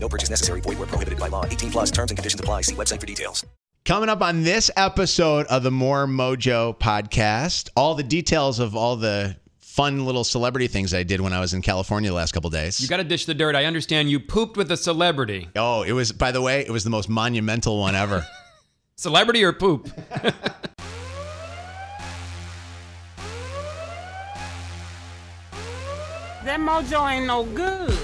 No purchase necessary. Void where prohibited by law. 18 plus terms and conditions apply. See website for details. Coming up on this episode of the More Mojo podcast, all the details of all the fun little celebrity things I did when I was in California the last couple of days. You got to dish the dirt. I understand you pooped with a celebrity. Oh, it was, by the way, it was the most monumental one ever. Celebrity or poop? That mojo ain't no good.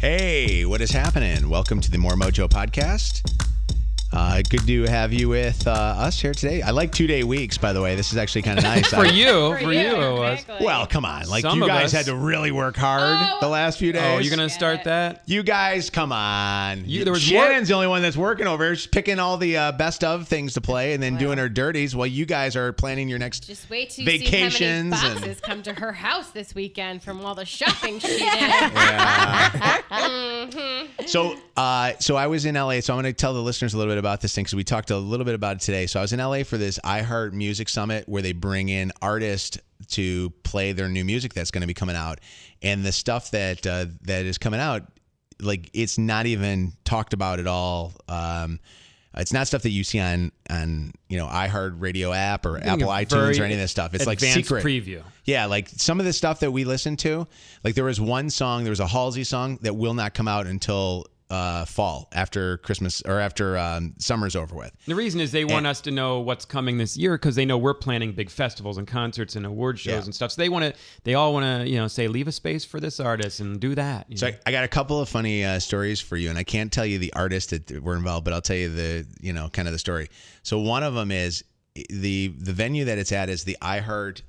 Hey, what is happening? Welcome to the More Mojo podcast. Good to have you with us here today. I like 2-day weeks, by the way. This is actually kind of nice. For you, it was. Well, come on. Like, some you guys had to really work hard the last few days. Oh, you're going to start that? You guys, come on. Shannon's the only one that's working over here. She's picking all the best of things to play and then doing her dirties while you guys are planning your next vacations. Just wait till you see how many boxes come to her house this weekend from all the shopping she did. Yeah. Mm-hmm. So I was in L.A., so I'm going to tell the listeners a little bit about this thing because we talked a little bit about it today. So I was in LA for this iHeart Music Summit where they bring in artists to play their new music that's going to be coming out, and the stuff that that is coming out, like, it's not even talked about at all. It's not stuff that you see on iHeart Radio app or Apple iTunes or any of this stuff. It's like secret preview. Yeah, like some of the stuff that we listen to. Like there was one song, there was a Halsey song that will not come out until fall, after Christmas or after summer's over with. The reason is they want us to know what's coming this year because they know we're planning big festivals and concerts and award shows and stuff. So they all want to say leave a space for this artist and do that. So I got a couple of funny stories for you, and I can't tell you the artists that were involved, but I'll tell you the kind of the story. So one of them is the venue that it's at is the iHeart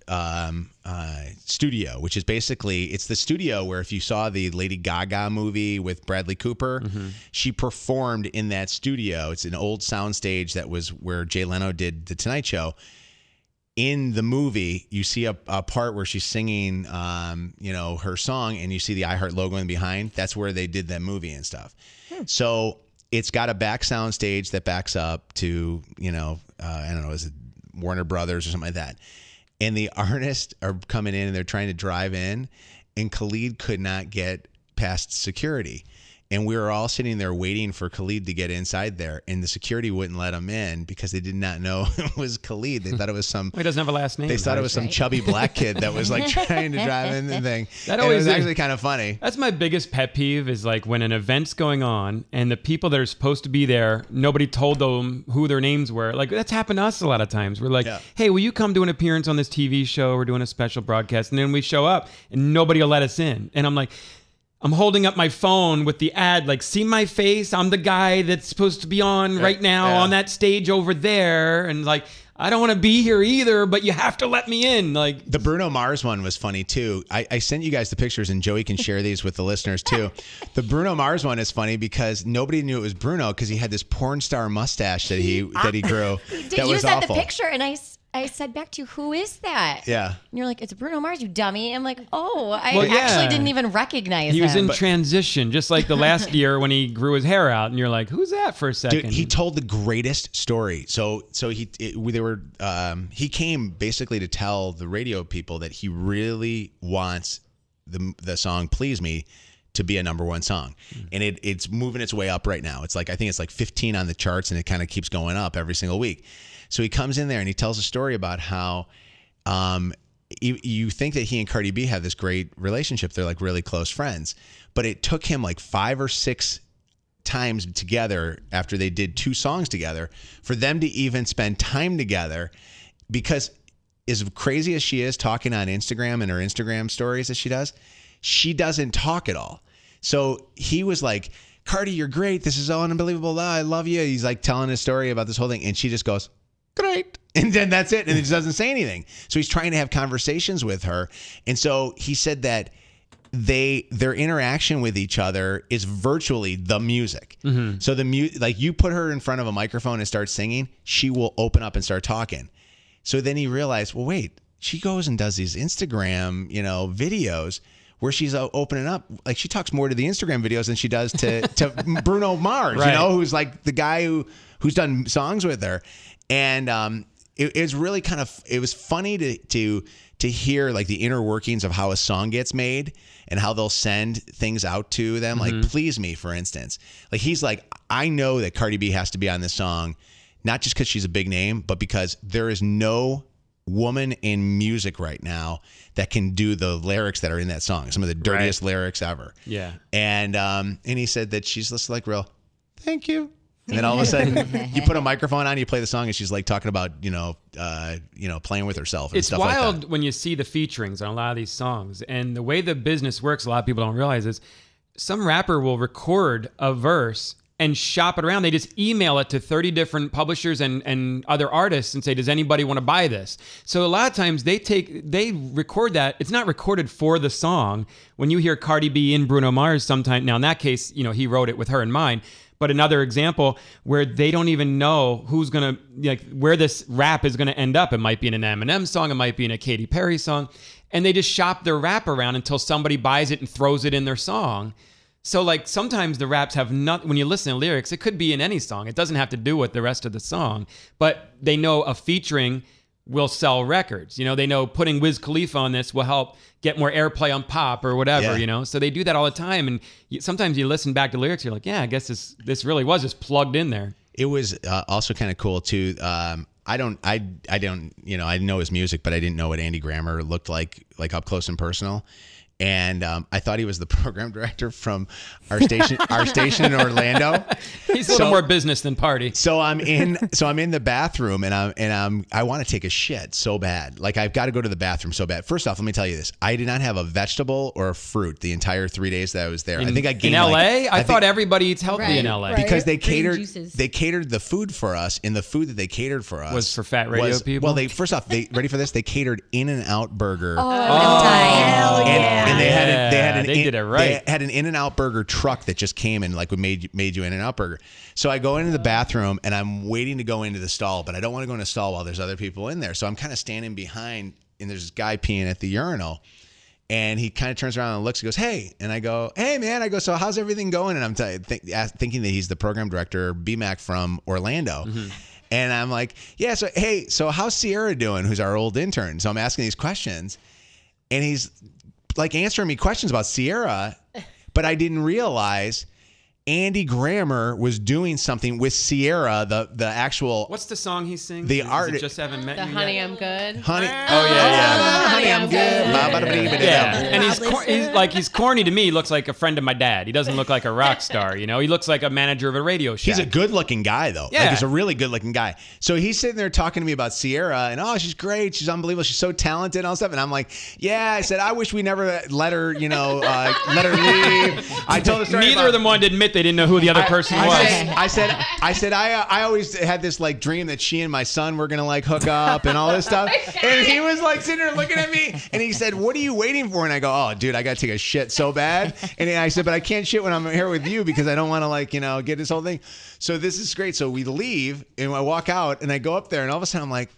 studio, which is basically, it's the studio where if you saw the Lady Gaga movie with Bradley Cooper, she performed in that studio. It's an old soundstage that was where Jay Leno did The Tonight Show. In the movie, you see a part where she's singing, her song, and you see the iHeart logo in behind. That's where they did that movie and stuff. So it's got a back sound stage that backs up to, is it Warner Brothers or something like that? And the artists are coming in and they're trying to drive in, and Khalid could not get past security. And we were all sitting there waiting for Khalid to get inside there, and the security wouldn't let him in because they did not know it was Khalid. They thought it was some... He doesn't have a last name. They thought it was some chubby black kid that was like trying to drive in the thing. It was actually kind of funny. That's my biggest pet peeve is like when an event's going on and the people that are supposed to be there, nobody told them who their names were. Like that's happened to us a lot of times. We're like, hey, will you come do an appearance on this TV show? We're doing a special broadcast. And then we show up and nobody will let us in. And I'm like... I'm holding up my phone with the ad, like, see my face? I'm the guy that's supposed to be on right now on that stage over there. And like, I don't want to be here either, but you have to let me in. Like the Bruno Mars one was funny too. I sent you guys the pictures, and Joey can share these with the listeners too. The Bruno Mars one is funny because nobody knew it was Bruno because he had this porn star mustache that he grew. You sent the picture, and I said back to you, who is that? Yeah. And you're like, it's Bruno Mars, you dummy. I'm like, actually didn't even recognize him. He was in transition, just like the last year when he grew his hair out. And you're like, who's that for a second? Dude, he told the greatest story. He came basically to tell the radio people that he really wants the song Please Me to be a #1 song. And it's moving its way up right now. It's like, I think it's like 15 on the charts, and it kind of keeps going up every single week. So he comes in there and he tells a story about how you think that he and Cardi B have this great relationship. They're like really close friends, but it took him like 5 or 6 times together after they did 2 songs together for them to even spend time together, because as crazy as she is talking on Instagram and her Instagram stories that she does, she doesn't talk at all. So he was like, Cardi, you're great. This is all unbelievable. I love you. He's like telling his story about this whole thing. And she just goes, great. And then that's it. And it just doesn't say anything. So he's trying to have conversations with her. And so he said that their interaction with each other is virtually the music. Mm-hmm. So like you put her in front of a microphone and start singing, she will open up and start talking. So then he realized, well, wait, she goes and does these Instagram, videos where she's opening up. Like, she talks more to the Instagram videos than she does to Bruno Mars, right, who's like the guy who's done songs with her. And it was really kind of, it was funny to hear like the inner workings of how a song gets made and how they'll send things out to them. Mm-hmm. Like Please Me, for instance. Like, he's like, I know that Cardi B has to be on this song, not just because she's a big name, but because there is no woman in music right now that can do the lyrics that are in that song. Some of the dirtiest lyrics ever. Yeah. And he said that she's just like real, thank you. And then all of a sudden, you put a microphone on, you play the song, and she's like talking about, playing with herself. And it's stuff wild like that. When you see the featurings on a lot of these songs, and the way the business works, a lot of people don't realize is some rapper will record a verse and shop it around. They just email it to 30 different publishers and other artists and say, does anybody want to buy this? So a lot of times they record that. It's not recorded for the song. When you hear Cardi B and Bruno Mars sometime, now in that case, he wrote it with her in mind. But another example where they don't even know who's going to, where this rap is going to end up. It might be in an Eminem song. It might be in a Katy Perry song. And they just shop their rap around until somebody buys it and throws it in their song. So, sometimes the raps have not, when you listen to lyrics, it could be in any song. It doesn't have to do with the rest of the song. But they know a featuring will sell records. They know putting Wiz Khalifa on this will help get more airplay on pop or whatever, So they do that all the time. And sometimes you listen back to lyrics, you're like, yeah, I guess this really was just plugged in there. It was also kind of cool, too. I know his music, but I didn't know what Andy Grammer looked like up close and personal. And I thought he was the program director from our station in Orlando. He's a little more business than party. So I'm in the bathroom and I want to take a shit so bad. Like, I've got to go to the bathroom so bad. First off, let me tell you this: I did not have a vegetable or a fruit the entire 3 days that I was there. I think I gained. In LA, I thought everybody eats healthy in LA because they catered. They catered the food for us, and the food that they catered for us was for fat radio people. Well, first off, ready for this? They catered In-N-Out Burger. Oh, hell yeah. And they had an In-N-Out Burger truck that just came and made you In-N-Out Burger. So I go into the bathroom and I'm waiting to go into the stall, but I don't want to go in a stall while there's other people in there. So I'm kind of standing behind, and there's this guy peeing at the urinal, and he kind of turns around and looks and goes, "Hey," and I go, "Hey, man." I go, "So how's everything going?" And I'm thinking that he's the program director, BMAC from Orlando. Mm-hmm. And I'm like, "Yeah, so hey, so how's Sierra doing?" Who's our old intern? So I'm asking these questions, and he's answering me questions about Sierra, but I didn't realize Andy Grammer was doing something with Sierra, the actual... What's the song he sings? The artist. Just haven't met the you Honey, yet? I'm Good. Honey. Oh, yeah. Honey, I'm Good. Yeah. And he's corny to me. He looks like a friend of my dad. He doesn't look like a rock star, He looks like a manager of a radio show. He's a good-looking guy, though. Yeah. He's a really good-looking guy. So he's sitting there talking to me about Sierra, and, oh, she's great. She's unbelievable. She's so talented and all stuff. And I'm like, yeah. I said, I wish we never let her, let her leave. I told the story. Neither of them wanted to admit they didn't know who the other person was. I always had this dream that she and my son were gonna hook up and all this stuff. And he was sitting there looking at me, and he said, "What are you waiting for?" And I go, "Oh, dude, I gotta take a shit so bad." And I said, "But I can't shit when I'm here with you because I don't want to get this whole thing." So this is great. So we leave, and I walk out, and I go up there, and all of a sudden I'm like,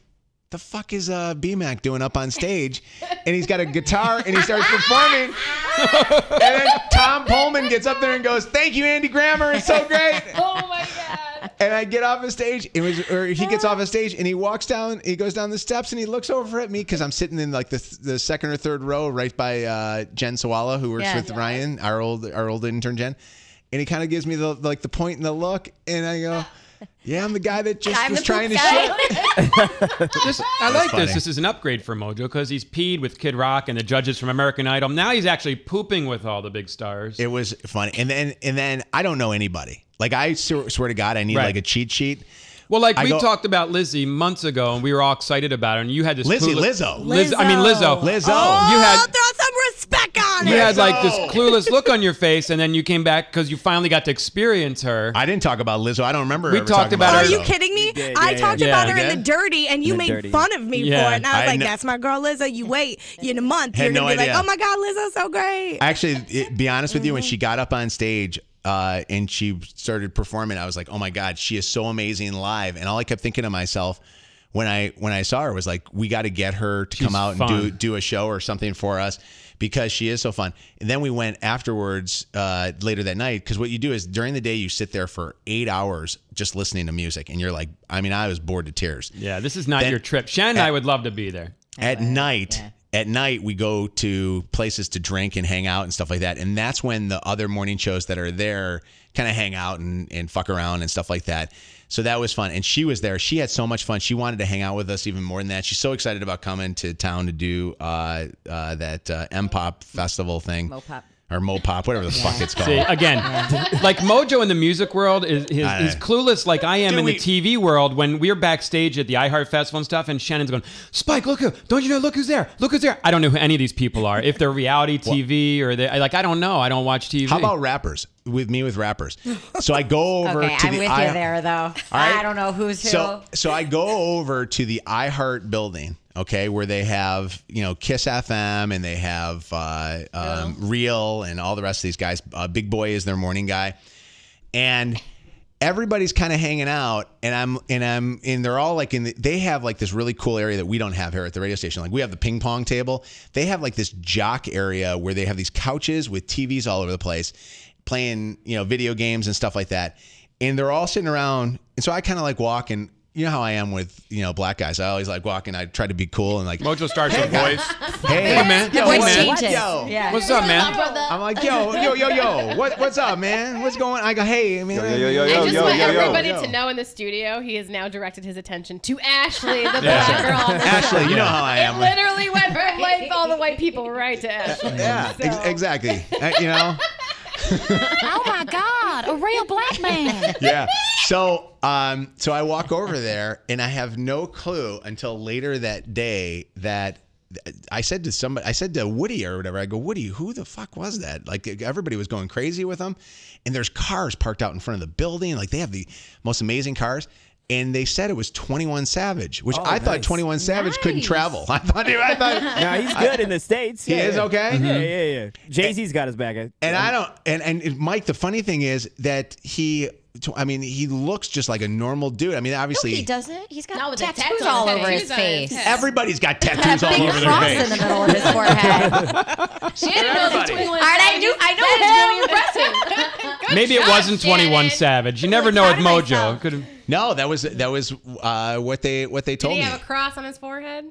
the fuck is BMAC doing up on stage? And he's got a guitar and he starts performing. And then Tom Pullman gets up there and goes, "Thank you, Andy Grammer. It's so great." Oh my God. And I get off the stage. He gets off the stage and he walks down. He goes down the steps and he looks over at me because I'm sitting in the second or third row right by Jen Sawala, who works with Ryan, our old intern Jen. And he kind of gives me the point and the look, and I go, "Yeah, I'm the guy that was trying to shit." I like funny. This. This is an upgrade for Mojo because he's peed with Kid Rock and the judges from American Idol. Now he's actually pooping with all the big stars. It was funny. And then I don't know anybody. I swear to God, I need a cheat sheet. Well, we talked about Lizzie months ago, and we were all excited about her, and you had this... Lizzo. I mean, Lizzo. Oh, you had... throw some respect on on it. You had like this clueless look on your face, and then you came back because you finally got to experience her. I didn't talk about Lizzo. I don't remember. We talked about her. Are you kidding me? I talked about her in the dirty, and you made fun of me for it. And I was like, that's my girl, Lizzo. You wait in a month, you're gonna be like, oh my God, Lizzo's so great. Actually, be honest with you, when she got up on stage. And she started performing. I was like, oh my God, she is so amazing live. And all I kept thinking to myself when I saw her was like, we got to get her to come out and do a show or something for us because she is so fun. And then we went afterwards later that night, because what you do is during the day you sit there for 8 hours just listening to music, and you're like, I mean, I was bored to tears. Yeah, this is not your trip. Shannon, I would love to be there. At night, we go to places to drink and hang out and stuff like that. And that's when the other morning shows that are there kind of hang out and fuck around and stuff like that. So that was fun. And she was there. She had so much fun. She wanted to hang out with us even more than that. She's so excited about coming to town to do that M-Pop festival thing. Mopop. Or Mopop, whatever the fuck it's called. See, again, like Mojo in the music world is clueless like I am in the TV world when we're backstage at the iHeart Festival and stuff, and Shannon's going, Spike, look who, don't you know, look who's there, look who's there. I don't know who any of these people are. If they're reality TV or they're, like, I don't know. I don't watch TV. How about rappers? With rappers. So I go over to I'm the... I'm with you there, though. All right? I don't know who's who. So I go over to the iHeart building. Okay, where they have, you know, Kiss FM and they have Real and all the rest of these guys. Big Boy is their morning guy, and everybody's kind of hanging out. And they're all like they have like this really cool area that we don't have here at the radio station. Like we have the ping pong table. They have like this jock area where they have these couches with TVs all over the place, playing, you know, video games and stuff like that. And they're all sitting around. And so I kind of like walk and. You know how I am with, you know, black guys. I always like walking. I try to be cool and like. Mojo starts with voice. Hey man, yo, what's up, man? I'm like, yo. What's up, man? What's going on? I go, hey, man. I just want everybody to know in the studio, he has now directed his attention to Ashley, the black girl on the show. Ashley, you know how I am. It literally went from like all the white people right to Ashley. Yeah, exactly. You know. Oh my God, a real black man. Yeah. So I walk over there and I have no clue until later that day that I said to Woody or whatever, I go, Woody, who the fuck was that? Like everybody was going crazy with him, and there's cars parked out in front of the building. Like they have the most amazing cars. And they said it was 21 Savage, which I thought 21 Savage couldn't travel. I thought no, he's good in the States. Yeah, he is okay. Mm-hmm. Yeah. Jay-Z's got his back. And Mike, the funny thing is that he looks just like a normal dude. I mean, obviously. No, he doesn't. He's got tattoos all over his face. Everybody's got tattoos all over their face. Big cross in the middle of his forehead. Shannon knows 21 Savage. All right, I know it's really impressive. Maybe it wasn't 21 Savage. You never know with Mojo. Could have. No, that was what they told me. Did he have a cross on his forehead?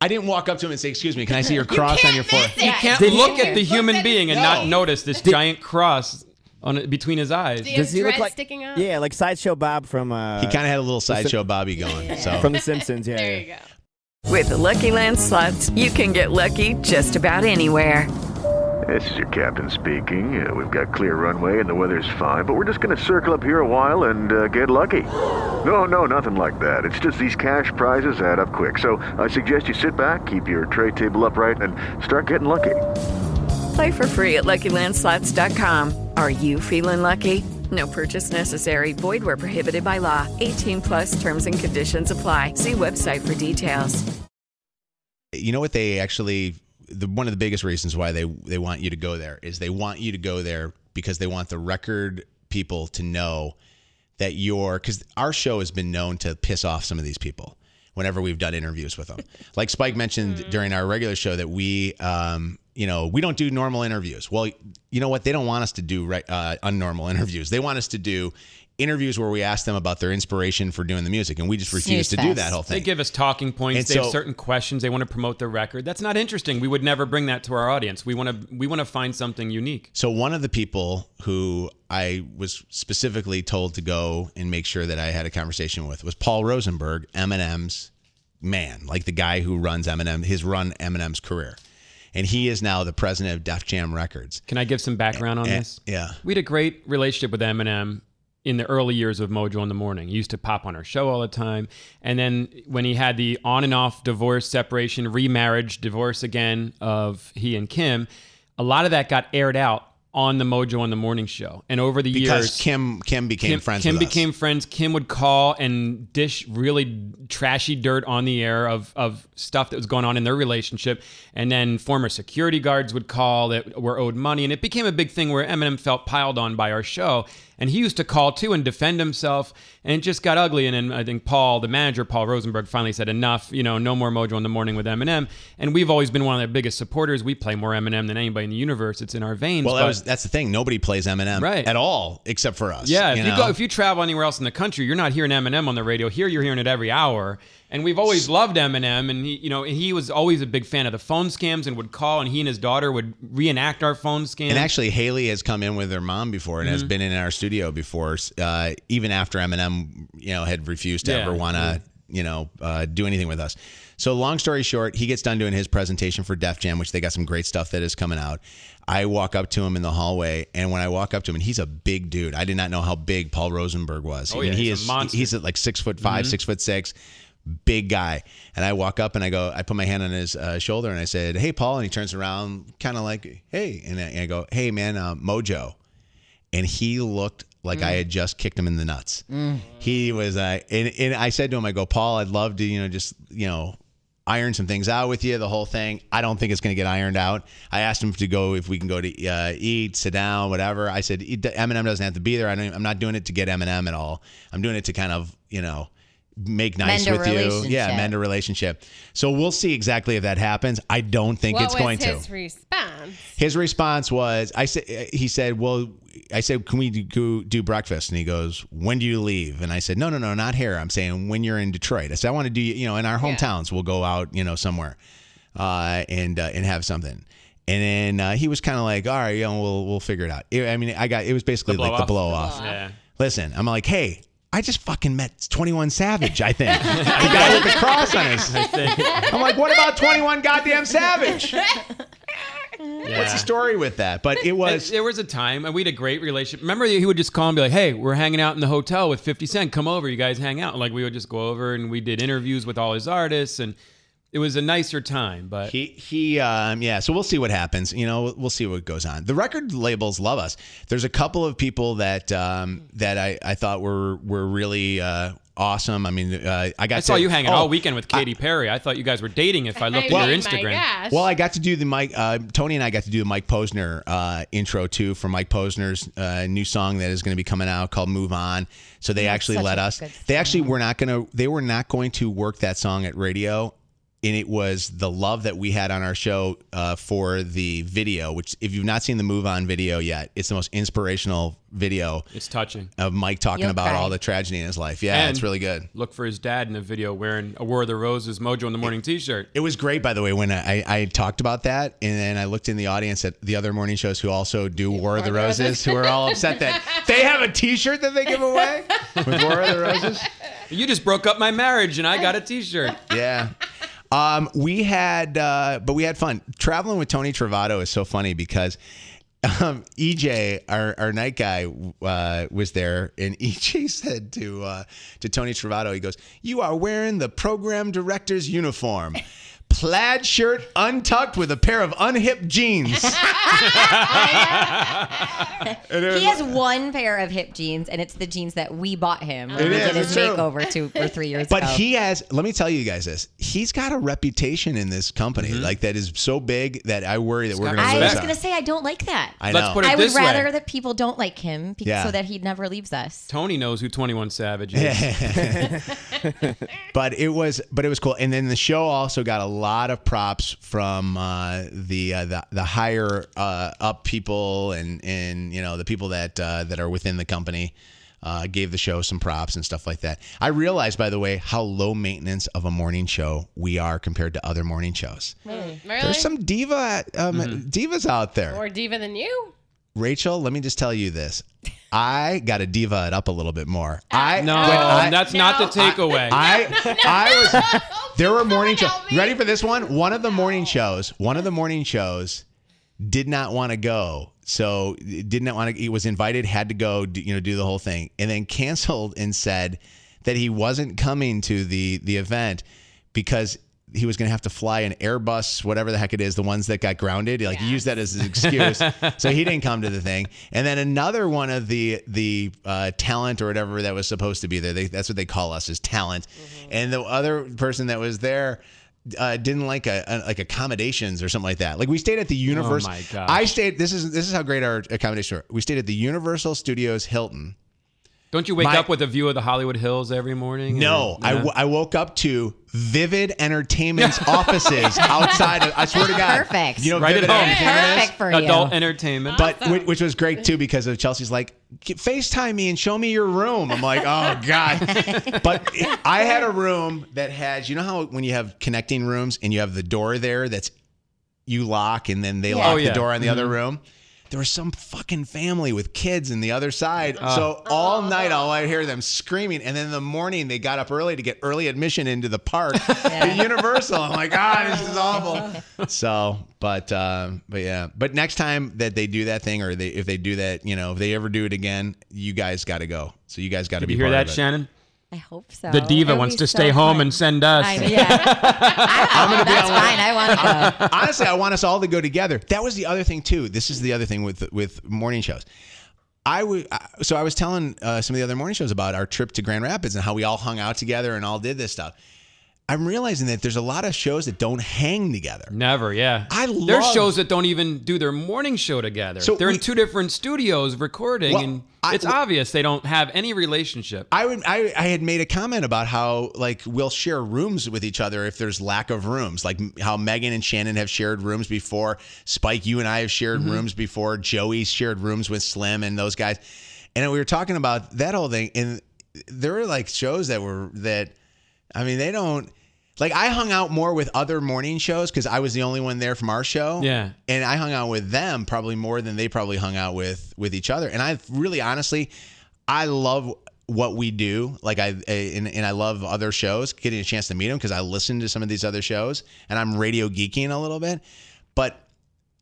I didn't walk up to him and say, "Excuse me, can I see your cross on your forehead?" You can't look at the human being and not notice this giant cross between his eyes. Does he look like sticking up? Yeah, like Sideshow Bob from. He kind of had a little Sideshow Bobby going. So from The Simpsons. Yeah. There you go. With Lucky Land Slots, you can get lucky just about anywhere. This is your captain speaking. We've got clear runway and the weather's fine, but we're just going to circle up here a while and get lucky. No, nothing like that. It's just these cash prizes add up quick. So I suggest you sit back, keep your tray table upright, and start getting lucky. Play for free at LuckyLandSlots.com. Are you feeling lucky? No purchase necessary. Void where prohibited by law. 18+ terms and conditions apply. See website for details. You know what they actually... One of the biggest reasons why they want you to go there is they want you to go there because they want the record people to know that because our show has been known to piss off some of these people whenever we've done interviews with them. Like Spike mentioned during our regular show that we, you know, we don't do normal interviews. Well, you know what? They don't want us to do unnormal interviews. They want us to do interviews where we ask them about their inspiration for doing the music, and we just refuse to do that whole thing. They give us talking points. They have certain questions. They want to promote their record. That's not interesting. We would never bring that to our audience. We want to find something unique. So one of the people who I was specifically told to go and make sure that I had a conversation with was Paul Rosenberg, Eminem's man, like the guy who runs Eminem, Eminem's career. And he is now the president of Def Jam Records. Can I give some background on this? Yeah. We had a great relationship with Eminem in the early years of Mojo in the Morning. He used to pop on our show all the time. And then when he had the on and off divorce, separation, remarriage, divorce again of he and Kim, a lot of that got aired out on the Mojo on the Morning Show. And over the years... Because Kim became friends with us. Kim would call and dish really trashy dirt on the air of stuff that was going on in their relationship. And then former security guards would call that were owed money. And it became a big thing where Eminem felt piled on by our show. And he used to call too and defend himself. And it just got ugly. And then I think Paul, the manager, Paul Rosenberg, finally said enough. You know, no more Mojo in the Morning with Eminem. And we've always been one of their biggest supporters. We play more Eminem than anybody in the universe. It's in our veins. Well, that's the thing. Nobody plays Eminem at all except for us. Yeah. If you travel anywhere else in the country, you're not hearing Eminem on the radio. Here, you're hearing it every hour. And we've always loved Eminem, and he was always a big fan of the phone scams and would call, and he and his daughter would reenact our phone scams. And actually, Haley has come in with her mom before and has been in our studio before, even after Eminem, had refused to ever want to, do anything with us. So long story short, he gets done doing his presentation for Def Jam, which they got some great stuff that is coming out. I walk up to him in the hallway, and when I walk up to him, and he's a big dude. I did not know how big Paul Rosenberg was. Oh, yeah, he's a monster. He's at like 6'5", 6'6". Big guy. And I walk up and I put my hand on his shoulder and I said, "Hey, Paul." And he turns around kind of like, "Hey." And I go, "Hey, man, Mojo." And he looked like I had just kicked him in the nuts. He was, and I said to him, I go, "Paul, I'd love to, iron some things out with you, the whole thing. I don't think it's going to get ironed out." I asked him if we can go to eat, sit down, whatever. I said, "Eminem doesn't have to be there. I'm not doing it to get Eminem at all. I'm doing it to kind of, make nice with you." Yeah, mend a relationship. So we'll see exactly if that happens. I don't think it's going to. What was his response? His response was, I said, "Can we do breakfast?" And he goes, "When do you leave?" And I said, No, not here. I'm saying when you're in Detroit." I said, "I want to do, in our hometowns, we'll go out, somewhere and have something." And then he was kind of like, "All right, we'll figure it out." It was basically like the blow off. Yeah. Listen, I'm like, "Hey, I just fucking met 21 Savage, I think." The guy with the cross on his thing. I'm like, "What about 21 goddamn Savage?" Yeah. What's the story with that? But it was... There was a time, and we had a great relationship. Remember, he would just call and be like, "Hey, we're hanging out in the hotel with 50 Cent. Come over, you guys hang out." Like, we would just go over, and we did interviews with all his artists, and it was a nicer time, but... So we'll see what happens. We'll see what goes on. The record labels love us. There's a couple of people that I thought were really awesome. I saw you hanging all weekend with Katy Perry. I thought you guys were dating if I looked at your Instagram. Well, I got to do the Mike... Tony and I got to do the Mike Posner intro, too, for Mike Posner's new song that is going to be coming out called "Move On." So they actually let us... They actually were not going to... They were not going to work that song at radio. And it was the love that we had on our show for the video, which if you've not seen the Move On video yet, it's the most inspirational video. It's touching. Of Mike talking about all the tragedy in his life. Yeah, and it's really good. Look for his dad in the video wearing a War of the Roses Mojo in the Morning t-shirt. It was great, by the way, when I talked about that. And then I looked in the audience at the other morning shows who also do War of the Roses, who are all upset that they have a t-shirt that they give away with War of the Roses. You just broke up my marriage and I got a t-shirt. Yeah. We had fun. Traveling with Tony Travato is so funny because EJ, our night guy, was there, and EJ said to Tony Travato, he goes, "You are wearing the program director's uniform. Plaid shirt untucked with a pair of unhip jeans." He has one pair of hip jeans, and it's the jeans that we bought him when we did his makeover 3 years ago. But he has, let me tell you guys this, he's got a reputation in this company like that is so big that I worry that we're going to lose him. I was going to say, I don't like that. I know. Let's put it this way. I would rather that people don't like him so that he never leaves us. Tony knows who 21 Savage is. But it was cool. And then the show also got a lot of props from the higher up people and the people that are within the company gave the show some props and stuff like that. I realized, by the way, how low maintenance of a morning show we are compared to other morning shows. Really? There's some divas out there. More diva than you? Rachel, let me just tell you this. I got to diva it up a little bit more. That's not the takeaway. There were morning shows. Ready for this one? One of the morning shows did not want to go. So did not want to. He was invited, had to go, do the whole thing, and then canceled and said that he wasn't coming to the event because he was going to have to fly an Airbus, whatever the heck it is, the ones that got grounded. Like, he used that as an excuse. So he didn't come to the thing. And then another one of the talent or whatever that was supposed to be there. That's what they call us, is talent. Mm-hmm. And the other person that was there didn't like like accommodations or something like that. Like, we stayed at the Universal. Oh my gosh. This is how great our accommodations were. We stayed at the Universal Studios Hilton. Don't you wake up with a view of the Hollywood Hills every morning? No, and, I woke up to Vivid Entertainment's offices outside of, I swear to God. Perfect. You know, right Vivid at home. Perfect for adult you. Adult entertainment. But which was great too, because of Chelsea's like, FaceTime me and show me your room. I'm like, oh God. But I had a room that has, you know how when you have connecting rooms and you have the door there that's you lock and then they lock the door on the other room? There was some fucking family with kids on the other side. So all night, all I hear them screaming. And then in the morning, they got up early to get early admission into the park at Universal. I'm like, this is awful. So, but yeah. But next time that they do that thing, or if they do that, you know, if they ever do it again, you guys got to go. So you guys got to be part of it. Did you hear that, Shannon? I hope so. The diva wants to stay home and send us. That's fine. I want to go. Honestly, I want us all to go together. That was the other thing too. This is the other thing with morning shows. I was telling some of the other morning shows about our trip to Grand Rapids and how we all hung out together and all did this stuff. I'm realizing that there's a lot of shows that don't hang together. Never, yeah. There's shows that don't even do their morning show together. So they're in two different studios recording, and it's obvious they don't have any relationship. I had made a comment about how, like, we'll share rooms with each other if there's lack of rooms, like how Megan and Shannon have shared rooms before, Spike, you and I have shared rooms before, Joey shared rooms with Slim and those guys, and we were talking about that whole thing, and there were like shows they don't. Like, I hung out more with other morning shows because I was the only one there from our show. Yeah. And I hung out with them probably more than they probably hung out with each other. And I really, honestly, I love what we do. Like, I love other shows, getting a chance to meet them because I listen to some of these other shows. And I'm radio geeking a little bit. But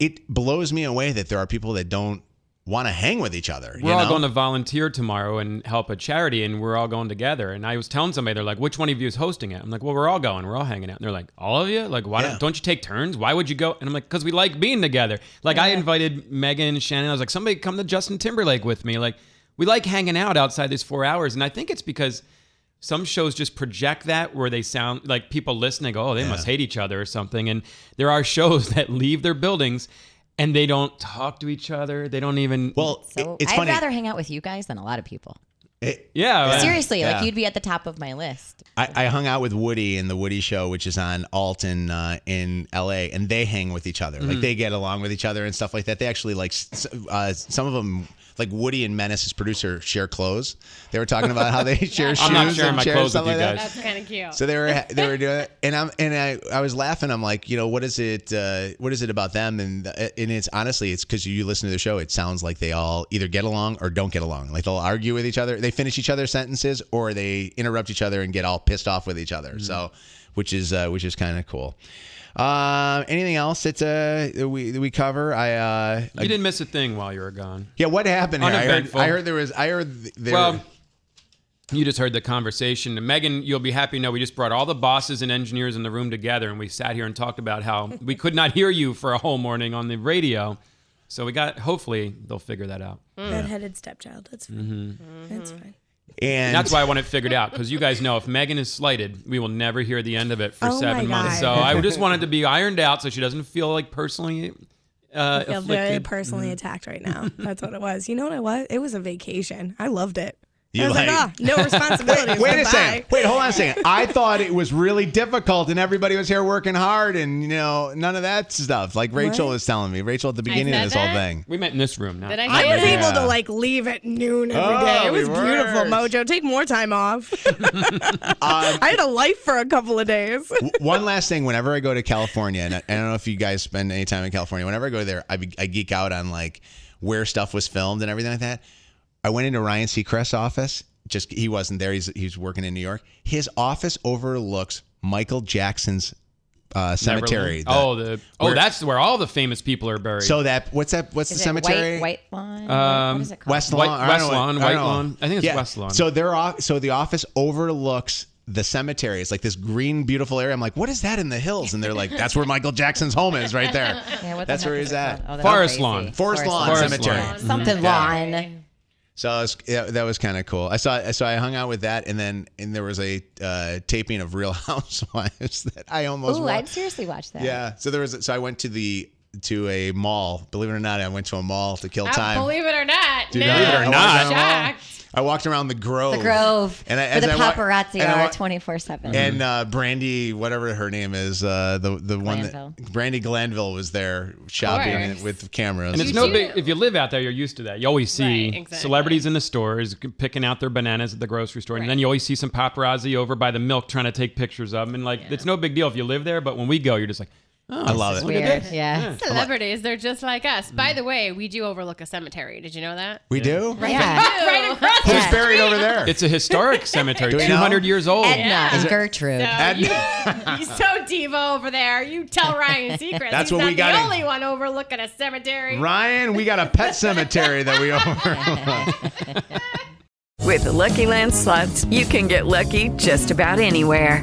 it blows me away that there are people that don't want to hang with each other. We're all going to volunteer tomorrow and help a charity, and we're all going together. And I was telling somebody, they're like, which one of you is hosting it? I'm like, well, we're all going. We're all hanging out. And they're like, all of you? Like, why don't you take turns? Why would you go? And I'm like, because we like being together. Like, I invited Megan, Shannon. I was like, somebody come to Justin Timberlake with me. Like, we like hanging out outside these 4 hours. And I think it's because some shows just project that, where they sound like people listen and go, oh, they must hate each other or something. And there are shows that leave their buildings and they don't talk to each other. They don't even... Well, it's funny. I'd rather hang out with you guys than a lot of people. Seriously, like, you'd be at the top of my list. I hung out with Woody in the Woody Show, which is on Alton in L.A., and they hang with each other. Like, they get along with each other and stuff like that. They actually, like, some of them... Like, Woody and Menace, his producer, share clothes. They were talking about how they share shoes. I'm not sharing my clothes with you guys. That's kind of cute. So they were doing it, and I was laughing. I'm like, you know, what is it about them? And it's because you listen to the show. It sounds like they all either get along or don't get along. Like, they'll argue with each other. They finish each other's sentences, or they interrupt each other and get all pissed off with each other. Mm-hmm. So, which is kind of cool. Anything else that we cover? You didn't miss a thing while you were gone. Yeah, what happened here? You just heard the conversation. And Megan, you'll be happy to know we just brought all the bosses and engineers in the room together, and we sat here and talked about how we could not hear you for a whole morning on the radio. So we got, hopefully they'll figure that out. Redheaded stepchild. That's fine. Mm-hmm. That's fine. And that's why I want it figured out, because you guys know if Megan is slighted, we will never hear the end of it for 7 months. So I just wanted to be ironed out so she doesn't feel like personally afflicted. I feel very personally attacked right now. That's what it was. You know what it was? It was a vacation. I loved it. No responsibility. Wait a second. Wait, hold on a second. I thought it was really difficult and everybody was here working hard and, you know, none of that stuff. Like Rachel was telling me. Rachel at the beginning of this whole thing. We met in this room now. I was able to, like, leave at noon every day. It was beautiful, Mojo. Take more time off. I had a life for a couple of days. One last thing. Whenever I go to California, and I don't know if you guys spend any time in California, whenever I go there, I geek out on, like, where stuff was filmed and everything like that. I went into Ryan Seacrest's office. He wasn't there. He's working in New York. His office overlooks Michael Jackson's cemetery. That's where all the famous people are buried. So that what's the cemetery? White Lawn. What is it called? West Lawn. West Lawn. White Lawn. I think it's West Lawn. So the office overlooks the cemetery. It's like this green, beautiful area. I'm like, what is that in the hills? And they're like, that's where Michael Jackson's home is, right there. Yeah, that's where he's at. Oh, Forest Lawn. Forest Lawn Cemetery. Lawn. Something lawn. Yeah. So I was, yeah, that was kind of cool. So I hung out with that, and there was a taping of Real Housewives that I almost. Ooh, I'd seriously watch that. Yeah. So there was. So I went to a mall. Believe it or not, I went to a mall to kill time. Believe it or not. Dude, no. Believe it or not. Shocked. I walked around the Grove. The Grove. And I, the paparazzi are 24/7. And Brandy, whatever her name is, the one that Brandy Glanville was there shopping with cameras. And it's no big. If you live out there, you're used to that. You always see celebrities in the stores picking out their bananas at the grocery store, and then you always see some paparazzi over by the milk trying to take pictures of them. And like, it's no big deal if you live there. But when we go, you're just like. Oh, I love it. Weird. Yeah. Celebrities, they're just like us. By the way, we do overlook a cemetery. Did you know that? We do? Right, right across the street. Who's buried over there? It's a historic cemetery, 200 years old. Edna and Gertrude. Edna. He's so diva over there. You tell Ryan secrets. That's He's what not we got. The only one overlooking a cemetery. Ryan, we got a pet cemetery that we overlook. With the Lucky Land Slots, you can get lucky just about anywhere.